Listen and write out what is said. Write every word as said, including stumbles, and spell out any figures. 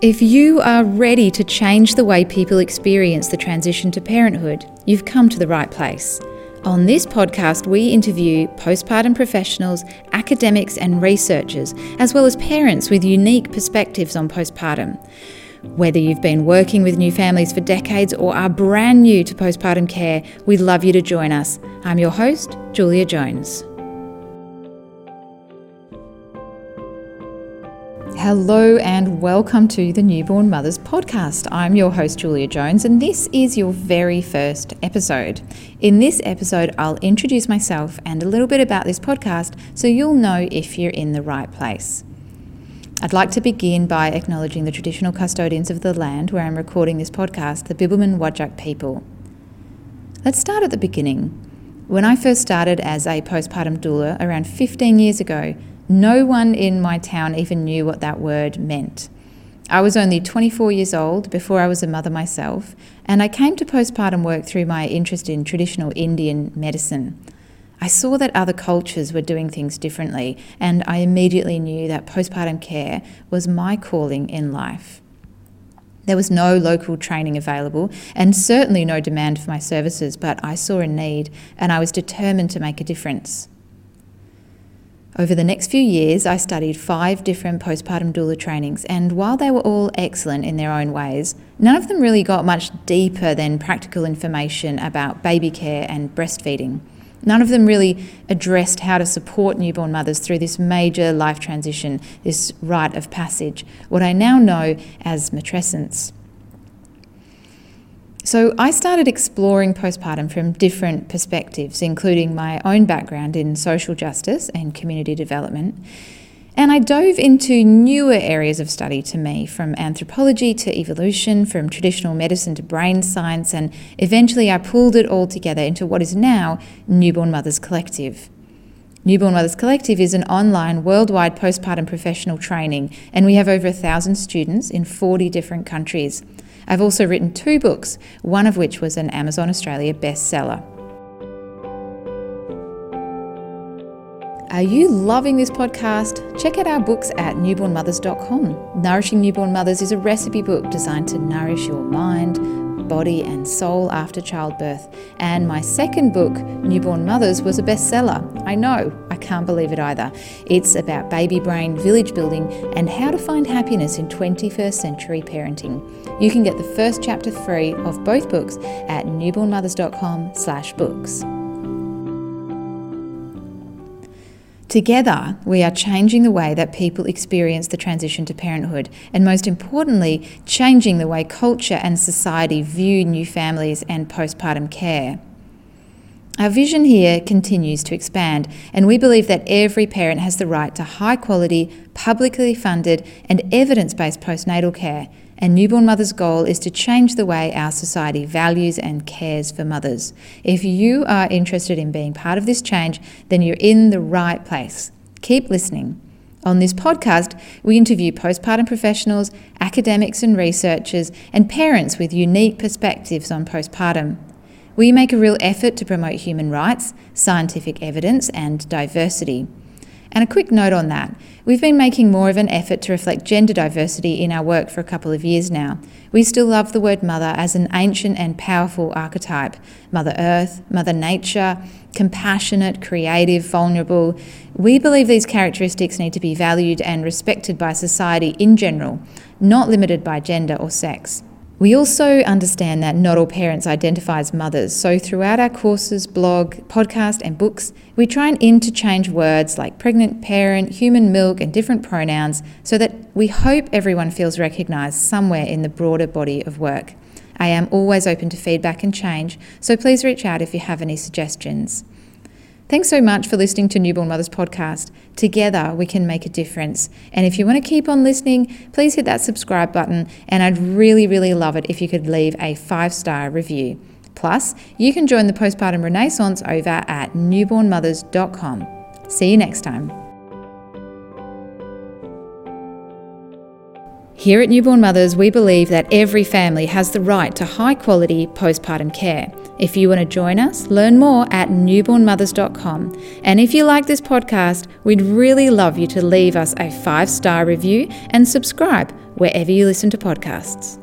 If you are ready to change the way people experience the transition to parenthood, you've come to the right place. On this podcast, we interview postpartum professionals, academics and researchers, as well as parents with unique perspectives on postpartum. Whether you've been working with new families for decades or are brand new to postpartum care, we'd love you to join us. I'm your host, Julia Jones. Hello and welcome to the Newborn Mothers podcast. I'm your host Julia Jones and this is your very first episode. In this episode I'll introduce myself and a little bit about this podcast so you'll know if you're in the right place. I'd like to begin by acknowledging the traditional custodians of the land where I'm recording this podcast, the Bibbulmun Wadjuk people. Let's start at the beginning. When I first started as a postpartum doula around fifteen years ago, no one in my town even knew what that word meant. I was only twenty-four years old before I was a mother myself, and I came to postpartum work through my interest in traditional Indian medicine. I saw that other cultures were doing things differently, and I immediately knew that postpartum care was my calling in life. There was no local training available, and certainly no demand for my services, but I saw a need, and I was determined to make a difference. Over the next few years, I studied five different postpartum doula trainings, and while they were all excellent in their own ways, none of them really got much deeper than practical information about baby care and breastfeeding. None of them really addressed how to support newborn mothers through this major life transition, this rite of passage, what I now know as matrescence. So I started exploring postpartum from different perspectives, including my own background in social justice and community development. And I dove into newer areas of study to me, from anthropology to evolution, from traditional medicine to brain science, and eventually I pulled it all together into what is now Newborn Mothers Collective. Newborn Mothers Collective is an online worldwide postpartum professional training, and we have over a thousand students in forty different countries. I've also written two books, one of which was an Amazon Australia bestseller. Are you loving this podcast? Check out our books at newborn mothers dot com. Nourishing Newborn Mothers is a recipe book designed to nourish your mind, body and soul after childbirth. And my second book, Newborn Mothers, was a bestseller. I know, I can't believe it either. It's about baby brain, village building and how to find happiness in twenty-first century parenting. You can get the first chapter free of both books at newborn mothers dot com slash books. Together, we are changing the way that people experience the transition to parenthood, and most importantly, changing the way culture and society view new families and postpartum care. Our vision here continues to expand, and we believe that every parent has the right to high-quality, publicly funded, and evidence-based postnatal care, and Newborn Mothers' goal is to change the way our society values and cares for mothers. If you are interested in being part of this change, then you're in the right place. Keep listening. On this podcast, we interview postpartum professionals, academics and researchers, and parents with unique perspectives on postpartum. We make a real effort to promote human rights, scientific evidence, and diversity. And a quick note on that, we've been making more of an effort to reflect gender diversity in our work for a couple of years now. We still love the word mother as an ancient and powerful archetype. Mother Earth, Mother Nature, compassionate, creative, vulnerable. We believe these characteristics need to be valued and respected by society in general, not limited by gender or sex. We also understand that not all parents identify as mothers, so throughout our courses, blog, podcast and books, we try and interchange words like pregnant parent, human milk and different pronouns so that we hope everyone feels recognised somewhere in the broader body of work. I am always open to feedback and change, so please reach out if you have any suggestions. Thanks so much for listening to Newborn Mothers Podcast. Together we can make a difference. And if you want to keep on listening, please hit that subscribe button. And I'd really, really love it if you could leave a five-star review. Plus, you can join the postpartum renaissance over at newborn mothers dot com. See you next time. Here at Newborn Mothers, we believe that every family has the right to high-quality postpartum care. If you want to join us, learn more at newborn mothers dot com. And if you like this podcast, we'd really love you to leave us a five-star review and subscribe wherever you listen to podcasts.